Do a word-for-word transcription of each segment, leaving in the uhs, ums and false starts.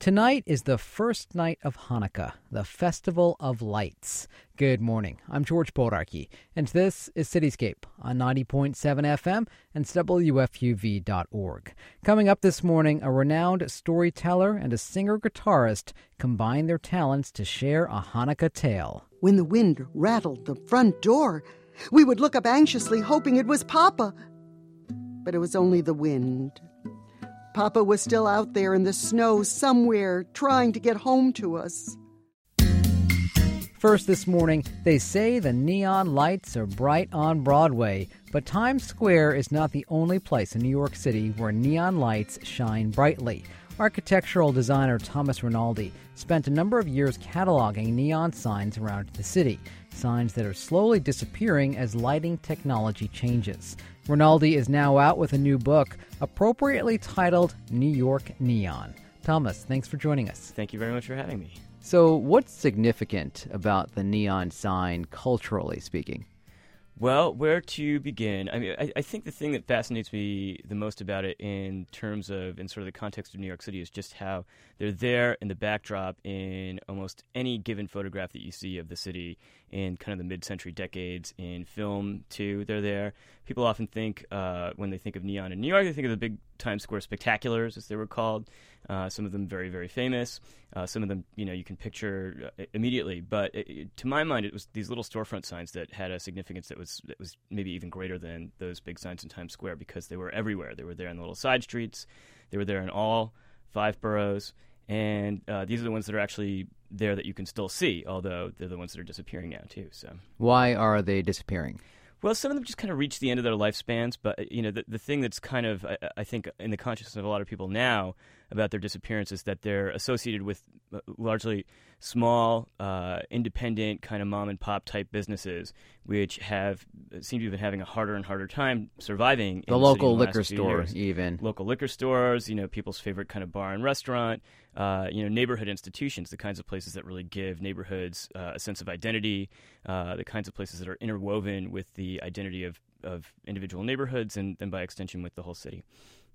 Tonight is the first night of Hanukkah, the Festival of Lights. Good morning, I'm George Boracki, and this is Cityscape on ninety point seven F M and W F U V dot org. Coming up this morning, a renowned storyteller and a singer-guitarist combine their talents to share a Hanukkah tale. When the wind rattled the front door, we would look up anxiously, hoping it was Papa. But it was only the wind. Papa was still out there in the snow somewhere, trying to get home to us. First this morning, they say the neon lights are bright on Broadway, but Times Square is not the only place in New York City where neon lights shine brightly. Architectural designer Thomas Rinaldi spent a number of years cataloging neon signs around the city, signs that are slowly disappearing as lighting technology changes. Rinaldi is now out with a new book, appropriately titled New York Neon. Thomas, thanks for joining us. Thank you very much for having me. So what's significant about the neon sign, culturally speaking? Well, where to begin? I mean, I, I think the thing that fascinates me the most about it in terms of, in sort of the context of New York City, is just how they're there in the backdrop in almost any given photograph that you see of the city in kind of the mid-century decades. In film, too, they're there. People often think, uh, when they think of neon in New York, they think of the big Times Square spectaculars, as they were called. Uh, some of them very, very famous. Uh, some of them, you know, you can picture uh, immediately. But it, it, to my mind, it was these little storefront signs that had a significance that was that was maybe even greater than those big signs in Times Square, because they were everywhere. They were there in the little side streets. They were there in all five boroughs. And uh, these are the ones that are actually there that you can still see, although they're the ones that are disappearing now, too. So why are they disappearing? Well, some of them just kind of reach the end of their lifespans, but you know, the, the thing that's kind of, I, I think, in the consciousness of a lot of people now about their disappearance is that they're associated with largely small, uh, independent, kind of mom-and-pop type businesses, which have seem to have been having a harder and harder time surviving. The local liquor stores, even. Local liquor stores, you know, people's favorite kind of bar and restaurant, uh, you know, neighborhood institutions, the kinds of places that really give neighborhoods uh, a sense of identity, uh, the kinds of places that are interwoven with the identity of, of individual neighborhoods and, and by extension with the whole city.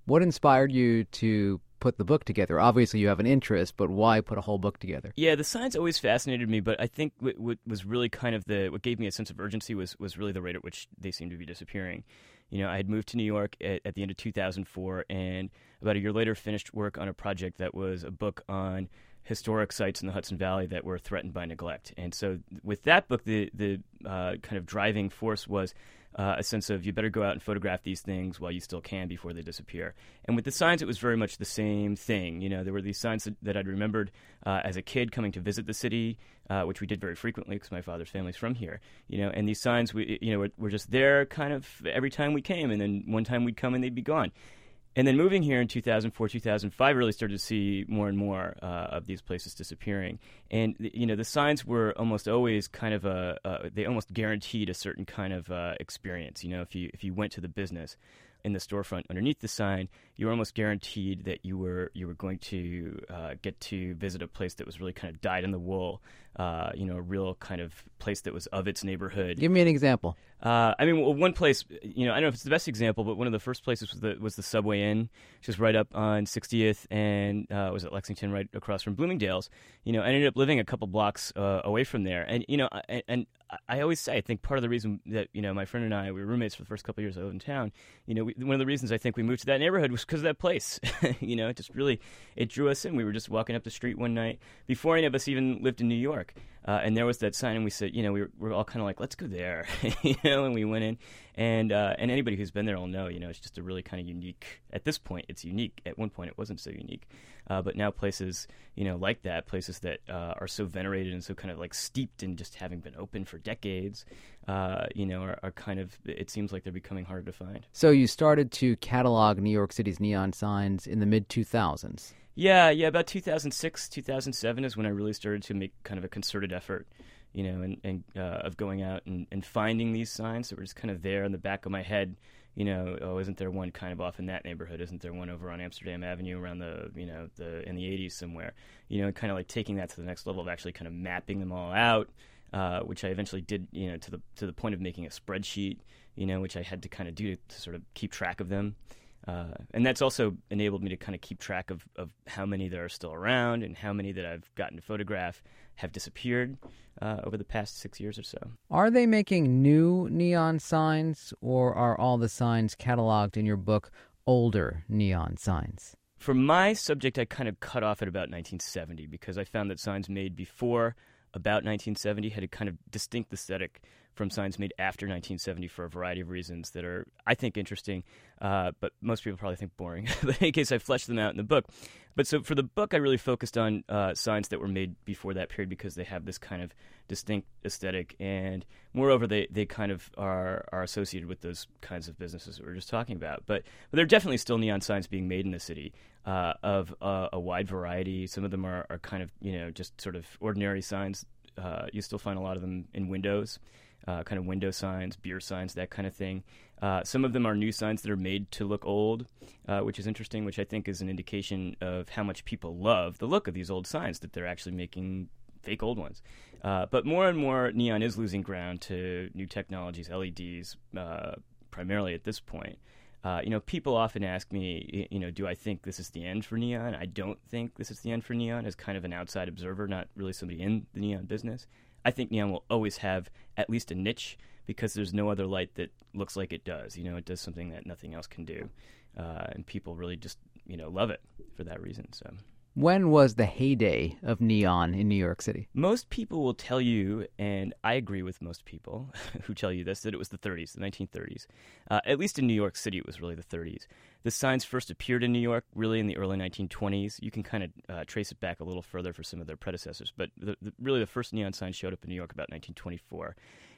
What inspired you to put the book together? Obviously, you have an interest, but why put a whole book together? Yeah, the science always fascinated me, but I think what, what was really kind of the what gave me a sense of urgency was was really the rate at which they seemed to be disappearing. You know, I had moved to New York at, at the end of two thousand four, and about a year later, finished work on a project that was a book on historic sites in the Hudson Valley that were threatened by neglect. And so, with that book, the the uh, kind of driving force was Uh, a sense of you better go out and photograph these things while you still can before they disappear. And with the signs, it was very much the same thing. You know, there were these signs that, that I'd remembered uh, as a kid coming to visit the city, uh, which we did very frequently because my father's family's from here. You know, and these signs, we you know, were, were just there kind of every time we came, and then one time we'd come and they'd be gone. And then moving here in two thousand four, two thousand five, really started to see more and more uh, of these places disappearing. And, you know, the signs were almost always kind of a, uh, they almost guaranteed a certain kind of uh, experience. You know, if you if you went to the business in the storefront underneath the sign, you were almost guaranteed that you were you were going to uh, get to visit a place that was really kind of dyed in the wool, uh, you know, a real kind of place that was of its neighborhood. Give me an example. Uh, I mean, well, one place, you know, I don't know if it's the best example, but one of the first places was the, was the Subway Inn, which was right up on sixtieth and uh, was at Lexington, right across from Bloomingdale's. You know, I ended up living a couple blocks uh, away from there, and you know, and, and I always say, I think part of the reason that, you know, my friend and I, we were roommates for the first couple of years I lived in town, you know, we, one of the reasons I think we moved to that neighborhood was because of that place. You know, it just really, it drew us in. We were just walking up the street one night before any of us even lived in New York. Uh, and there was that sign, and we said, you know, we were, we were all kind of like, let's go there, you know, and we went in. And uh, and anybody who's been there will know, you know, it's just a really kind of unique, at this point, it's unique. At one point, it wasn't so unique. Uh, but now places, you know, like that, places that uh, are so venerated and so kind of like steeped in just having been open for decades, uh, you know, are, are kind of, it seems like they're becoming harder to find. So you started to catalog New York City's neon signs in the mid two thousands. Yeah, yeah, about two thousand six, two thousand seven is when I really started to make kind of a concerted effort, you know, and, and uh, of going out and, and finding these signs that were just kind of there in the back of my head, you know, oh, isn't there one kind of off in that neighborhood? Isn't there one over on Amsterdam Avenue around the, you know, the in the eighties somewhere? You know, kind of like taking that to the next level of actually kind of mapping them all out, uh, which I eventually did, you know, to the to the point of making a spreadsheet, you know, which I had to kind of do to, to sort of keep track of them. Uh, and that's also enabled me to kind of keep track of, of how many that are still around and how many that I've gotten to photograph have disappeared uh, over the past six years or so. Are they making new neon signs, or are all the signs cataloged in your book older neon signs? For my subject, I kind of cut off at about nineteen seventy because I found that signs made before about nineteen seventy had a kind of distinct aesthetic from signs made after nineteen seventy for a variety of reasons that are, I think, interesting, uh, but most people probably think boring. But in any case, I fleshed them out in the book. But so for the book, I really focused on uh, signs that were made before that period because they have this kind of distinct aesthetic, and moreover, they, they kind of are are associated with those kinds of businesses that we were just talking about. But, but there are definitely still neon signs being made in the city uh, of uh, a wide variety. Some of them are, are kind of, you know, just sort of ordinary signs. Uh, you still find a lot of them in windows. Uh, kind of window signs, beer signs, that kind of thing. Uh, some of them are new signs that are made to look old, uh, which is interesting, which I think is an indication of how much people love the look of these old signs, that they're actually making fake old ones. Uh, but more and more, neon is losing ground to new technologies, L E Ds, uh, primarily at this point. Uh, you know, people often ask me, you know, do I think this is the end for neon? I don't think this is the end for neon, as kind of an outside observer, not really somebody in the neon business. I think neon will always have at least a niche because there's no other light that looks like it does. You know, it does something that nothing else can do. Uh, and people really just, you know, love it for that reason. So, when was the heyday of neon in New York City? Most people will tell you, and I agree with most people who tell you this, that it was the thirties, the nineteen thirties. Uh, at least in New York City, it was really the thirties. The signs first appeared in New York really in the early nineteen twenties. You can kind of uh, trace it back a little further for some of their predecessors, but the, the, really the first neon sign showed up in New York about nineteen twenty-four.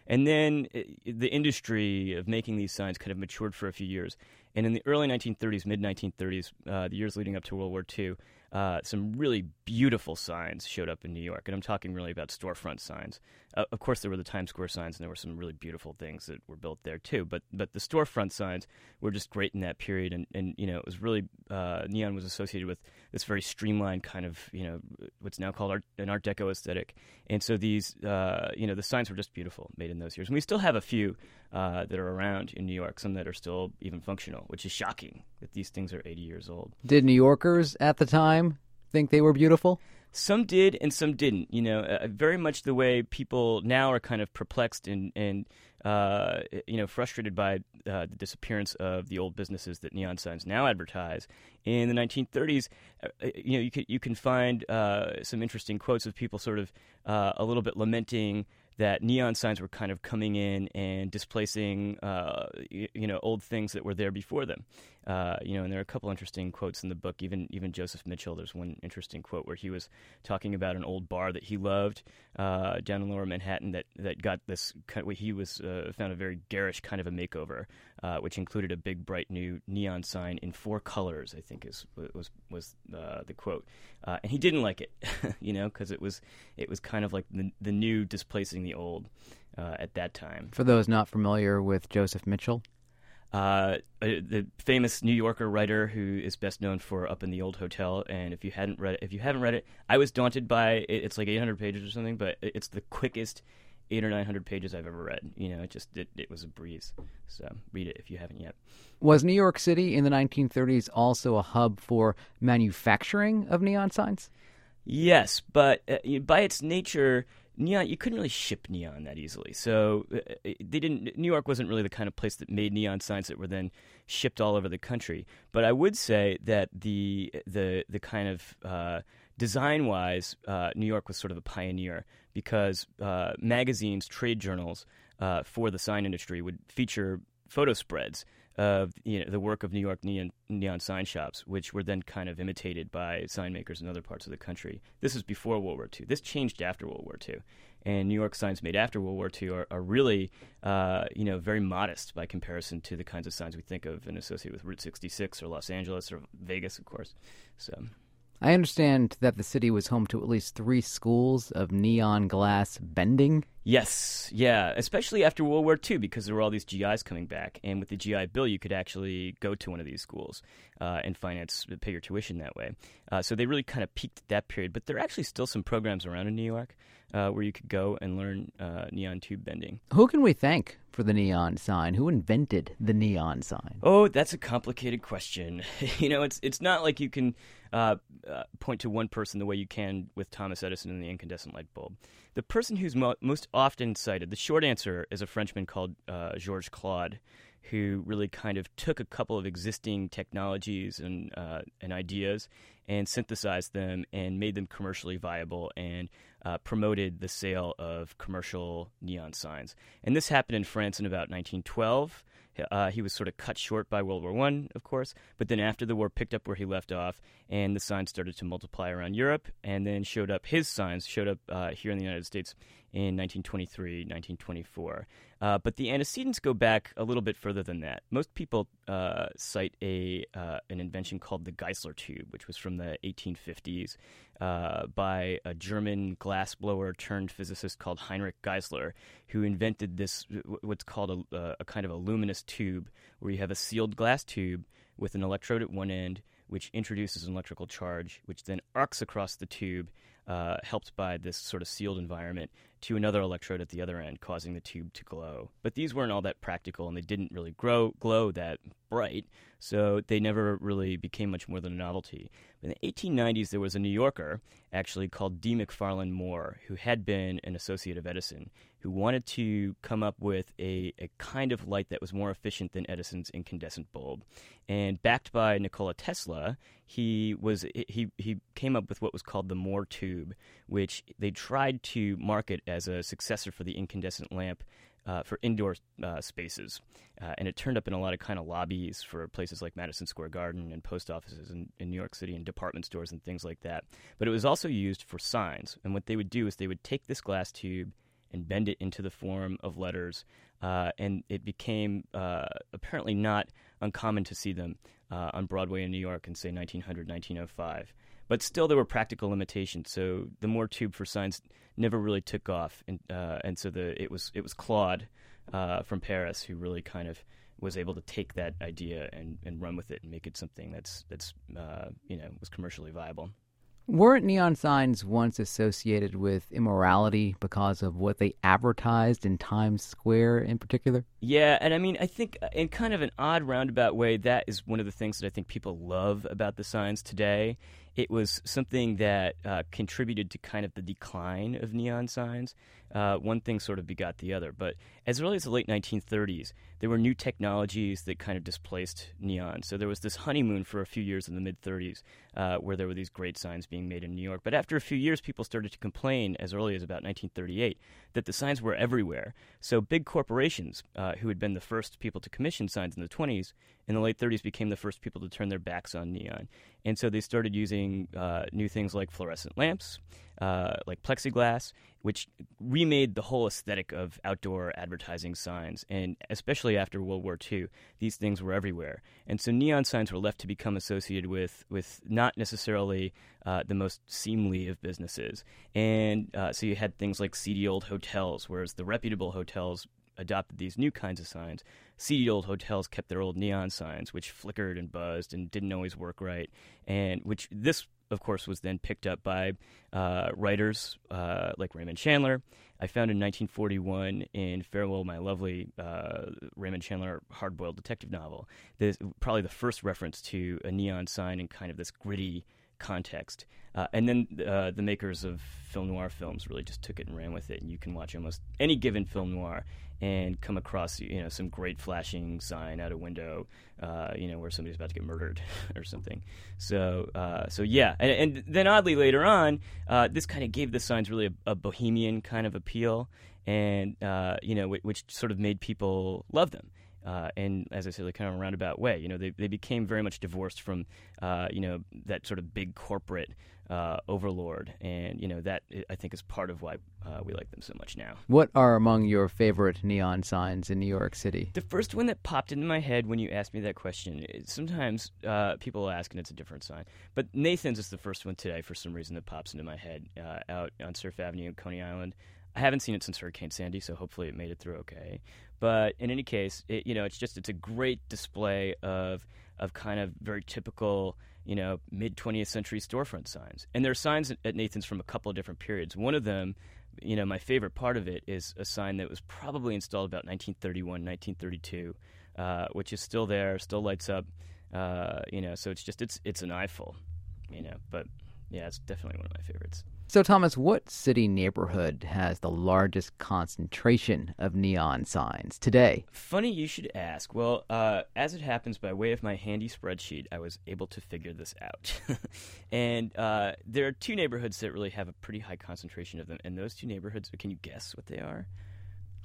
And then it, the industry of making these signs kind of matured for a few years. And in the early nineteen thirties, mid-nineteen thirties, uh, the years leading up to World War Two, uh, some really beautiful signs showed up in New York. And I'm talking really about storefront signs. Uh, of course, there were the Times Square signs, and there were some really beautiful things that were built there, too. But but the storefront signs were just great in that period. And, and you know, it was really, uh, neon was associated with this very streamlined kind of, you know, what's now called art, an Art Deco aesthetic. And so these, uh, you know, the signs were just beautiful, made in those years. And we still have a few uh, that are around in New York, some that are still even functional, which is shocking that these things are eighty years old. Did New Yorkers at the time think they were beautiful? Some did and some didn't. You know, uh, very much the way people now are kind of perplexed and, and uh, you know, frustrated by uh, the disappearance of the old businesses that neon signs now advertise. In the nineteen thirties, uh, you know, you can, you can find uh, some interesting quotes of people sort of uh, a little bit lamenting that neon signs were kind of coming in and displacing, uh, you, you know, old things that were there before them. Uh, you know, and there are a couple interesting quotes in the book. Even even Joseph Mitchell, there's one interesting quote where he was talking about an old bar that he loved uh, down in Lower Manhattan that, that got this kind of, he was uh, found a very garish kind of a makeover, uh, which included a big bright new neon sign in four colors, I think is was was uh, the quote, uh, and he didn't like it, you know, because it was it was kind of like the, the new displacing the old uh, at that time. For those not familiar with Joseph Mitchell. Uh, the famous New Yorker writer who is best known for Up in the Old Hotel, and if you hadn't read it, if you haven't read it, I was daunted by it. It's like eight hundred pages or something, but it's the quickest eight or nine hundred pages I've ever read. You know, it just it, it was a breeze. So read it if you haven't yet. Was New York City in the nineteen thirties also a hub for manufacturing of neon signs? Yes, but uh, by its nature, neon, you couldn't really ship neon that easily. So they didn't. New York wasn't really the kind of place that made neon signs that were then shipped all over the country. But I would say that the the the kind of uh, design-wise, uh, New York was sort of a pioneer because uh, magazines, trade journals uh, for the sign industry would feature photo spreads of, you know, the work of New York neon, neon sign shops, which were then kind of imitated by sign makers in other parts of the country. This is before World War Two. This changed after World War Two. And New York signs made after World War Two are, are really, uh, you know, very modest by comparison to the kinds of signs we think of and associate with Route sixty-six or Los Angeles or Vegas, of course. So I understand that the city was home to at least three schools of neon glass bending. Yes, yeah, especially after World War Two because there were all these G Is coming back. And with the G I Bill, you could actually go to one of these schools uh, and finance, pay your tuition that way. Uh, so they really kind of peaked at that period. But there are actually still some programs around in New York uh, where you could go and learn uh, neon tube bending. Who can we thank for the neon sign? Who invented the neon sign? Oh, that's a complicated question. You know, it's it's not like you can uh, uh, point to one person the way you can with Thomas Edison and the incandescent light bulb. The person who's mo- most often cited, the short answer, is a Frenchman called uh, Georges Claude, who really kind of took a couple of existing technologies and uh, and ideas and synthesized them and made them commercially viable and uh, promoted the sale of commercial neon signs. And this happened in France in about nineteen twelve. Uh, he was sort of cut short by World War One, of course, but then after the war picked up where he left off, and the signs started to multiply around Europe, and then showed up, his signs showed up uh, here in the United States in nineteen twenty-three, nineteen twenty-four. Uh, but the antecedents go back a little bit further than that. Most people uh, cite a uh, an invention called the Geissler tube, which was from the eighteen fifties uh, by a German glassblower turned physicist called Heinrich Geissler, who invented this what's called a, a kind of a luminous tube, where you have a sealed glass tube with an electrode at one end, which introduces an electrical charge, which then arcs across the tube, uh, helped by this sort of sealed environment, to another electrode at the other end, causing the tube to glow. But these weren't all that practical, and they didn't really grow, glow that bright, so they never really became much more than a novelty. But in the eighteen nineties, there was a New Yorker, actually called D. McFarlane Moore, who had been an associate of Edison, who wanted to come up with a, a kind of light that was more efficient than Edison's incandescent bulb. And backed by Nikola Tesla, he was he he came up with what was called the Moore tube, which they tried to market as a successor for the incandescent lamp uh, for indoor uh, spaces. Uh, and it turned up in a lot of kind of lobbies for places like Madison Square Garden and post offices in, in New York City and department stores and things like that. But it was also used for signs. And what they would do is they would take this glass tube and bend it into the form of letters, uh, and it became uh, apparently not uncommon to see them uh, on Broadway in New York in, say, nineteen hundred, nineteen oh five. But still, there were practical limitations, so the Moore tube for signs never really took off, and uh, and so the it was it was Claude uh, from Paris who really kind of was able to take that idea and, and run with it and make it something that's that's uh, you know was commercially viable. Weren't neon signs once associated with immorality because of what they advertised in Times Square in particular? Yeah, and I mean, I think in kind of an odd roundabout way, that is one of the things that I think people love about the signs today. It was something that uh, contributed to kind of the decline of neon signs. Uh, one thing sort of begot the other. But as early as the late nineteen thirties, there were new technologies that kind of displaced neon. So there was this honeymoon for a few years in the mid-thirties uh, where there were these great signs being made in New York. But after a few years, people started to complain, as early as about nineteen thirty-eight, that the signs were everywhere. So big corporations, uh, who had been the first people to commission signs in the twenties, in the late thirties became the first people to turn their backs on neon. And so they started using uh, new things like fluorescent lamps, uh, like plexiglass, which remade the whole aesthetic of outdoor advertising signs. And especially after World War Two, these things were everywhere. And so neon signs were left to become associated with, with not necessarily uh, the most seemly of businesses. And uh, so you had things like seedy old hotels, whereas the reputable hotels adopted these new kinds of signs. Seedy old hotels kept their old neon signs, which flickered and buzzed and didn't always work right, and which this, of course, was then picked up by uh, writers uh, like Raymond Chandler. I found in nineteen forty-one in Farewell, My Lovely, uh, Raymond Chandler hard-boiled detective novel, this, probably the first reference to a neon sign in kind of this gritty context. Uh, and then uh, the makers of film noir films really just took it and ran with it, and you can watch almost any given film noir and come across, you know, some great flashing sign out a window, uh, you know, where somebody's about to get murdered or something. So, uh, so yeah. And, and then oddly later on, uh, this kind of gave the signs really a, a bohemian kind of appeal, and, uh, you know, w- which sort of made people love them. Uh, and as I said, like kind of a roundabout way, you know, they they became very much divorced from, uh, you know, that sort of big corporate uh, overlord. And, you know, that I think is part of why uh, we like them so much now. What are among your favorite neon signs in New York City? The first one that popped into my head when you asked me that question, sometimes uh, people ask and it's a different sign. But Nathan's is the first one today for some reason that pops into my head uh, out on Surf Avenue in Coney Island. I haven't seen it since Hurricane Sandy, so hopefully it made it through okay. But in any case, it, you know, it's just it's a great display of of kind of very typical, you know, mid twentieth century storefront signs. And there are signs at Nathan's from a couple of different periods. One of them you know, my favorite part of it is a sign that was probably installed about nineteen thirty-one, nineteen thirty-two, uh, which is still there, still lights up. Uh, you know, so it's just it's it's an eyeful, you know. But yeah, it's definitely one of my favorites. So, Thomas, what city neighborhood has the largest concentration of neon signs today? Funny you should ask. Well, uh, as it happens, by way of my handy spreadsheet, I was able to figure this out. And uh, there are two neighborhoods that really have a pretty high concentration of them. And those two neighborhoods, can you guess what they are?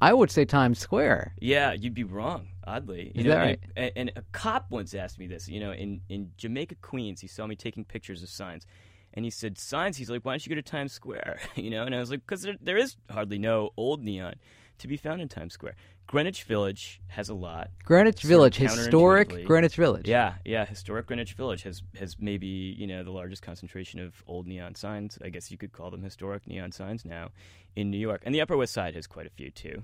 I would say Times Square. Yeah, you'd be wrong, oddly. You Is know, that right? And, and a cop once asked me this. You know, in, in Jamaica, Queens, he saw me taking pictures of signs. And he said, signs? He's like, why don't you go to Times Square? You know, and I was like, because there, there is hardly no old neon to be found in Times Square. Greenwich Village has a lot. Greenwich Village, historic Greenwich Village. Yeah, yeah, historic Greenwich Village has, has maybe, you know, the largest concentration of old neon signs. I guess you could call them historic neon signs now in New York. And the Upper West Side has quite a few, too.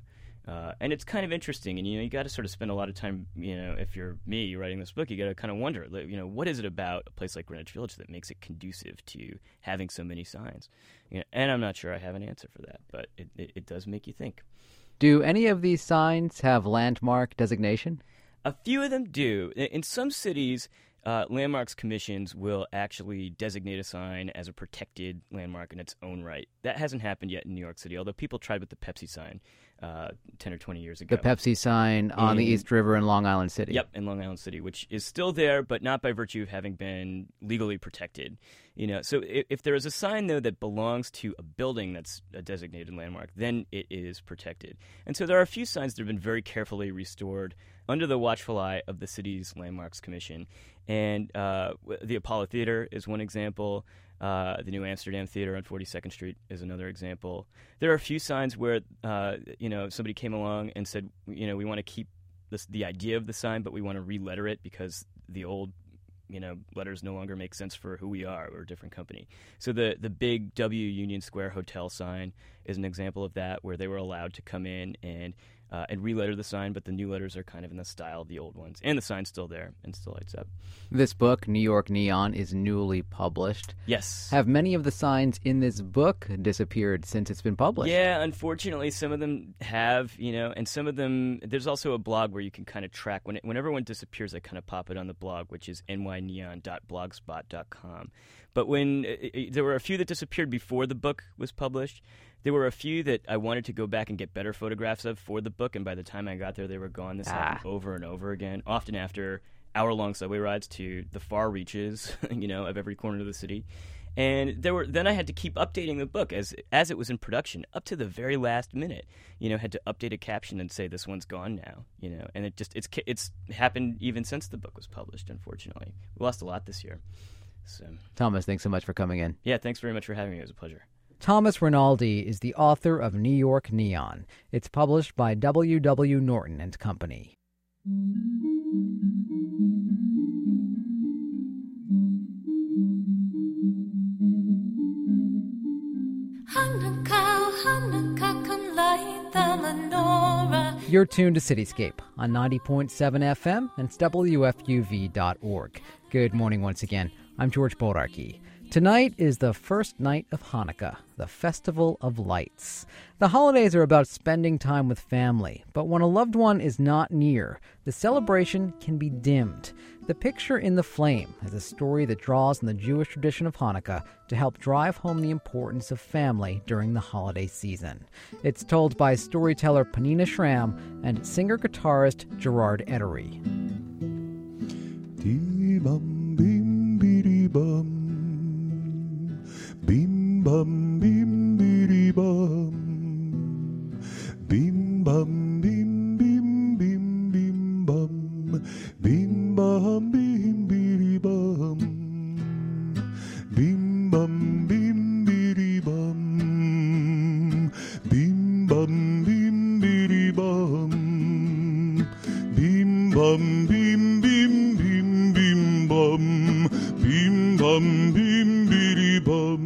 Uh, and it's kind of interesting, and you know, you got to sort of spend a lot of time, you know, if you're me writing this book, you got to kind of wonder, you know, what is it about a place like Greenwich Village that makes it conducive to having so many signs? You know, and I'm not sure I have an answer for that, but it, it, it does make you think. Do any of these signs have landmark designation? A few of them do. In some cities, uh, landmarks commissions will actually designate a sign as a protected landmark in its own right. That hasn't happened yet in New York City, although people tried with the Pepsi sign. Uh, ten or twenty years ago. The Pepsi sign in, on the East River in Long Island City. Yep, in Long Island City, which is still there, but not by virtue of having been legally protected. You know, so if, if there is a sign, though, that belongs to a building that's a designated landmark, then it is protected. And so there are a few signs that have been very carefully restored under the watchful eye of the city's Landmarks Commission. And uh, the Apollo Theater is one example. Uh, the New Amsterdam Theater on forty-second Street is another example. There are a few signs where, uh, you know, somebody came along and said, you know, we want to keep this, the idea of the sign, but we want to re-letter it because the old, you know, letters no longer make sense for who we are. We're a different company. So the, the big W Union Square Hotel sign is an example of that, where they were allowed to come in and uh, and re-letter the sign, but the new letters are kind of in the style of the old ones. And the sign's still there and still lights up. This book, New York Neon, is newly published. Yes. Have many of the signs in this book disappeared since it's been published? Yeah, unfortunately, some of them have, you know, and some of them, there's also a blog where you can kind of track. When, it, when everyone disappears, I kind of pop it on the blog, which is n y neon dot blogspot dot com. But when uh, there were a few that disappeared before the book was published. There were a few that I wanted to go back and get better photographs of for the book, and by the time I got there, they were gone. This ah. happened over and over again, often after hour-long subway rides to the far reaches, you know, of every corner of the city. And there were then I had to keep updating the book as as it was in production up to the very last minute. You know, had to update a caption and say this one's gone now. You know, and it just it's it's happened even since the book was published. Unfortunately, we lost a lot this year. So, Thomas, thanks so much for coming in. Yeah, thanks very much for having me. It was a pleasure. Thomas Rinaldi is the author of New York Neon. It's published by W W Norton and Company. Hanukkah, Hanukkah, come light the menorah. You're tuned to Cityscape on ninety point seven F M and W F U V dot org. Good morning once again. I'm George Boracki. Tonight is the first night of Hanukkah, the Festival of Lights. The holidays are about spending time with family, but when a loved one is not near, the celebration can be dimmed. The Picture in the Flame is a story that draws on the Jewish tradition of Hanukkah to help drive home the importance of family during the holiday season. It's told by storyteller Panina Schramm and singer-guitarist Gerard Ettery. Bim bam bim bidi bam, bim bam bim bim bim bim bam, bim bam bim bidi bam, bim bam bim bidi bam, bim bam bim bidi bam, bim bam bim bim bim bim bam, bim bam bim bidi bam.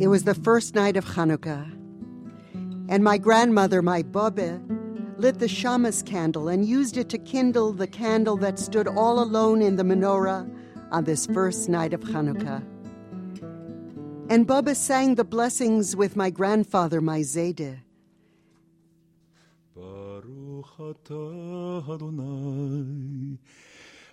It was the first night of Hanukkah, and my grandmother, my Baba, lit the Shamas candle and used it to kindle the candle that stood all alone in the menorah on this first night of Hanukkah. And Bubba sang the blessings with my grandfather, my Zayde. Baruch atah Adonai,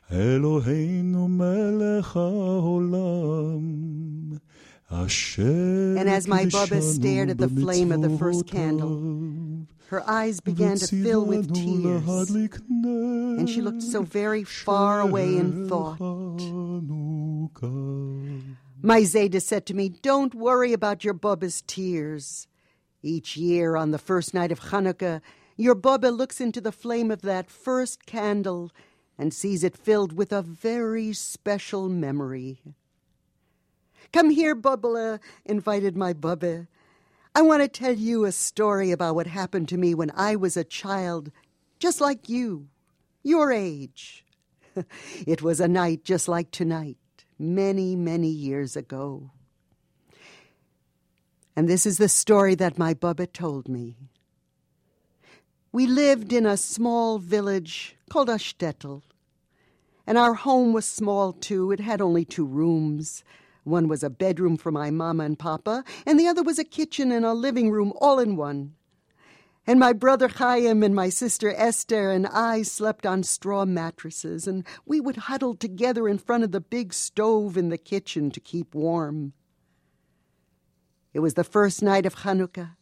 Eloheinu melech haolam. And as my Bubba stared at the flame of the first candle, her eyes began to fill with tears, and she looked so very far away in thought. My Zayde said to me, "Don't worry about your Bubba's tears. Each year on the first night of Hanukkah, your Bubba looks into the flame of that first candle and sees it filled with a very special memory." "Come here, Bubba," invited my Bubba. "I want to tell you a story about what happened to me when I was a child, just like you, your age. It was a night just like tonight, many, many years ago." And this is the story that my Bubba told me. We lived in a small village called a shtetl, and our home was small, too. It had only two rooms. One was a bedroom for my mama and papa, and the other was a kitchen and a living room all in one. And my brother Chaim and my sister Esther and I slept on straw mattresses, and we would huddle together in front of the big stove in the kitchen to keep warm. It was the first night of Hanukkah,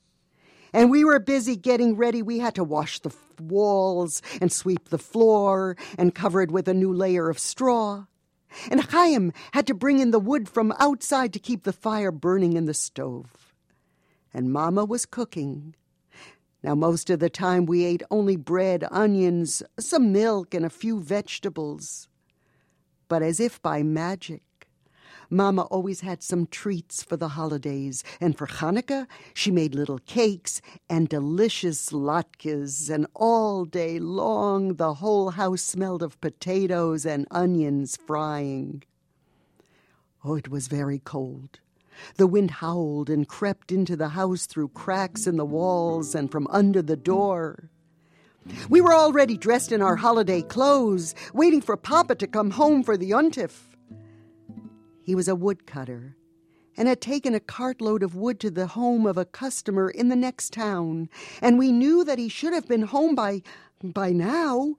and we were busy getting ready. We had to wash the walls and sweep the floor and cover it with a new layer of straw. And Chaim had to bring in the wood from outside to keep the fire burning in the stove. And Mama was cooking. Now, most of the time we ate only bread, onions, some milk, and a few vegetables. But as if by magic, Mama always had some treats for the holidays. And for Hanukkah, she made little cakes and delicious latkes. And all day long, the whole house smelled of potatoes and onions frying. Oh, it was very cold. The wind howled and crept into the house through cracks in the walls and from under the door. We were already dressed in our holiday clothes, waiting for Papa to come home for the yontif. He was a woodcutter and had taken a cartload of wood to the home of a customer in the next town, and we knew that he should have been home by, by now.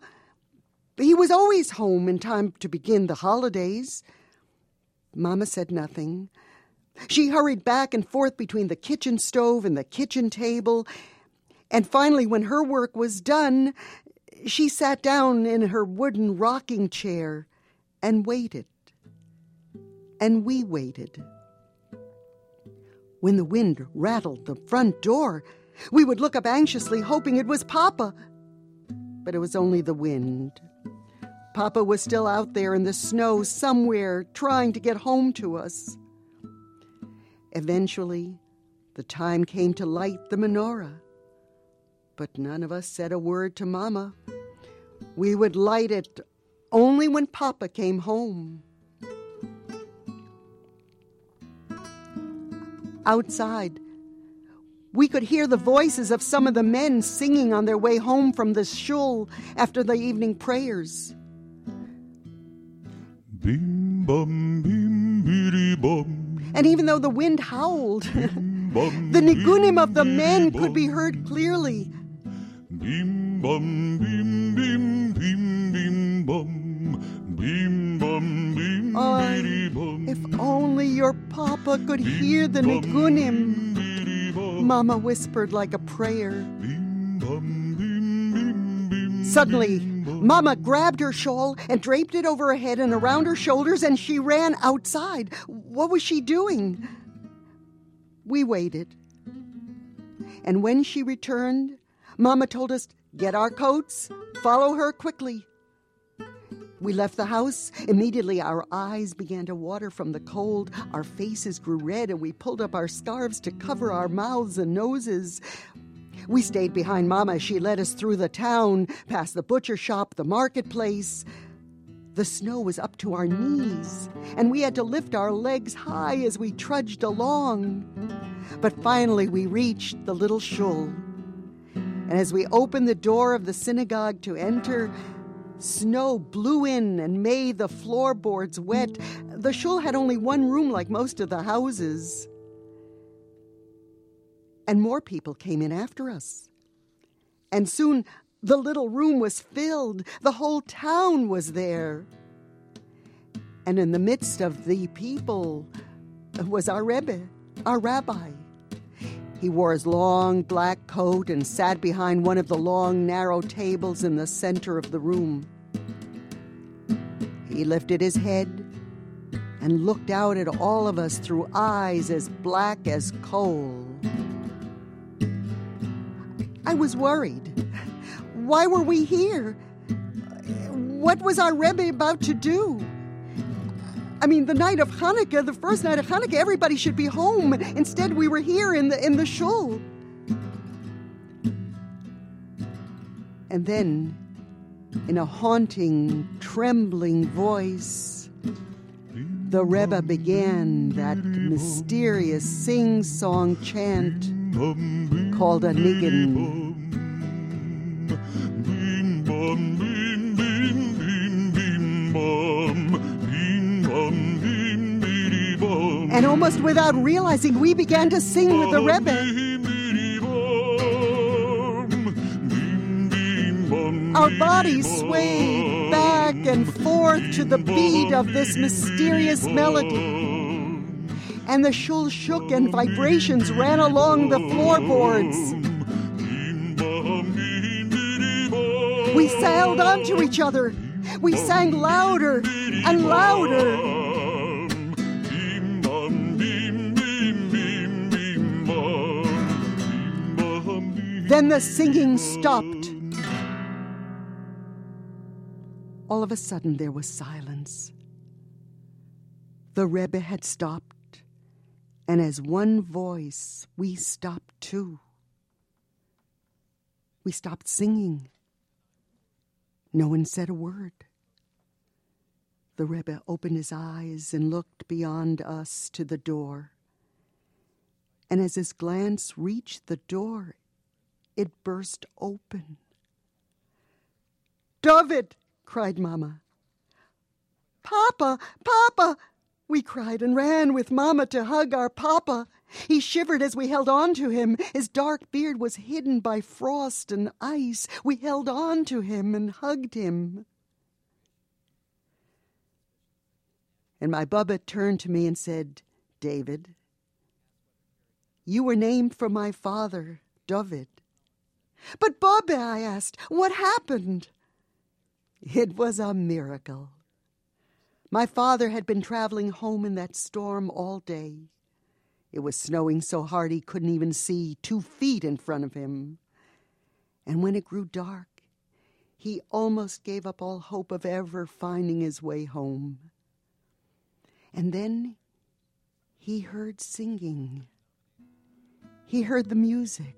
He was always home in time to begin the holidays. Mama said nothing. She hurried back and forth between the kitchen stove and the kitchen table, and finally, when her work was done, she sat down in her wooden rocking chair and waited. And we waited. When the wind rattled the front door, we would look up anxiously, hoping it was Papa. But it was only the wind. Papa was still out there in the snow somewhere, trying to get home to us. Eventually, the time came to light the menorah. But none of us said a word to Mama. We would light it only when Papa came home. Outside, we could hear the voices of some of the men singing on their way home from the shul after the evening prayers. Bim, bum, bim, bidi, bum. And even though the wind howled, bim, bum, the nigunim of the men bidi, could be heard clearly. Bim, bum, bim, bim, bim, bim, bum, bim, bum, bim. Oh, if only your Papa could hear the nigunim, Mama whispered like a prayer. Suddenly, Mama grabbed her shawl and draped it over her head and around her shoulders, and she ran outside. What was she doing? We waited. And when she returned, Mama told us, "Get our coats, follow her quickly." We left the house. Immediately our eyes began to water from the cold. Our faces grew red, and we pulled up our scarves to cover our mouths and noses. We stayed behind Mama as she led us through the town, past the butcher shop, the marketplace. The snow was up to our knees, and we had to lift our legs high as we trudged along. But finally we reached the little shul. And as we opened the door of the synagogue to enter, snow blew in and made the floorboards wet. The shul had only one room like most of the houses. and more people came in after us. And soon the little room was filled. The whole town was there. And in the midst of the people was our Rebbe, our rabbi. He wore his long black coat and sat behind one of the long, narrow tables in the center of the room. He lifted his head and looked out at all of us through eyes as black as coal. I was worried. Why were we here? What was our Rebbe about to do? I mean, the night of Hanukkah, the first night of Hanukkah, everybody should be home. Instead, we were here in the in the shul. And then, in a haunting, trembling voice, the Rebbe began that mysterious sing-song chant called a nigun. And almost without realizing, we began to sing with the Rebbe. Our bodies swayed back and forth to the beat of this mysterious melody. And the shul shook and vibrations ran along the floorboards. We sailed onto each other. We sang louder and louder. Then the singing stopped. All of a sudden, there was silence. The Rebbe had stopped, and as one voice, we stopped too. We stopped singing. No one said a word. The Rebbe opened his eyes and looked beyond us to the door. And as his glance reached the door, it burst open. "David!" cried Mama. "Papa! Papa!" we cried and ran with Mama to hug our Papa. He shivered as we held on to him. His dark beard was hidden by frost and ice. We held on to him and hugged him. And my Bubba turned to me and said, "David, you were named for my father, David." "But, Bubba," I asked, "what happened?" It was a miracle. My father had been traveling home in that storm all day. It was snowing so hard he couldn't even see two feet in front of him. And when it grew dark, he almost gave up all hope of ever finding his way home. And then he heard singing. He heard the music.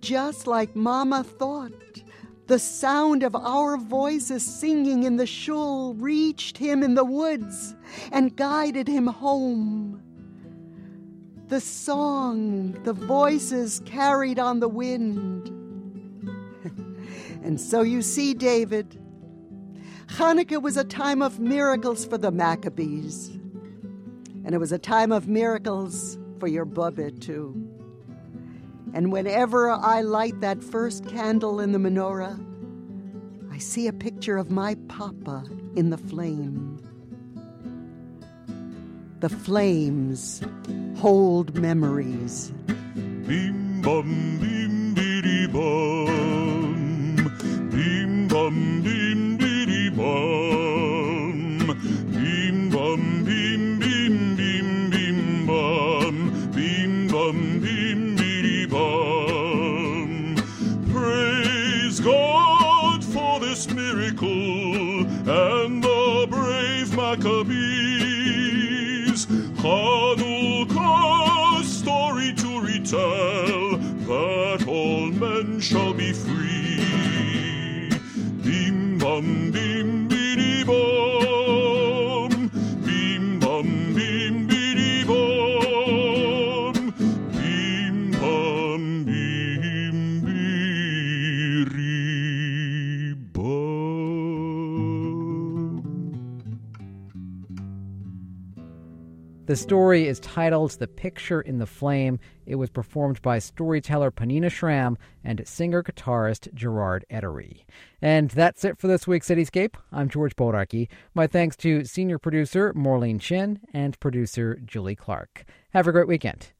Just like Mama thought, the sound of our voices singing in the shul reached him in the woods and guided him home. The song, the voices carried on the wind. And so you see, David, Hanukkah was a time of miracles for the Maccabees. And it was a time of miracles for your Bubba, too. And whenever I light that first candle in the menorah, I see a picture of my Papa in the flame. The flames hold memories. Beam bum beam diddy bum. Beam bum beam diddy bum. Beam bum beam beam beam beam bum. Beam bum beam. Praise God for this miracle and the brave Maccabees. Hanukkah's story to retell, that all men shall be free. Bim bam bim bidi bom. Bim bam bim bidi bom. The story is titled The Picture in the Flame. It was performed by storyteller Panina Schramm and singer-guitarist Gerard Ettery. And that's it for this week's Cityscape. I'm George Boracki. My thanks to senior producer Morlene Chin and producer Julie Clark. Have a great weekend.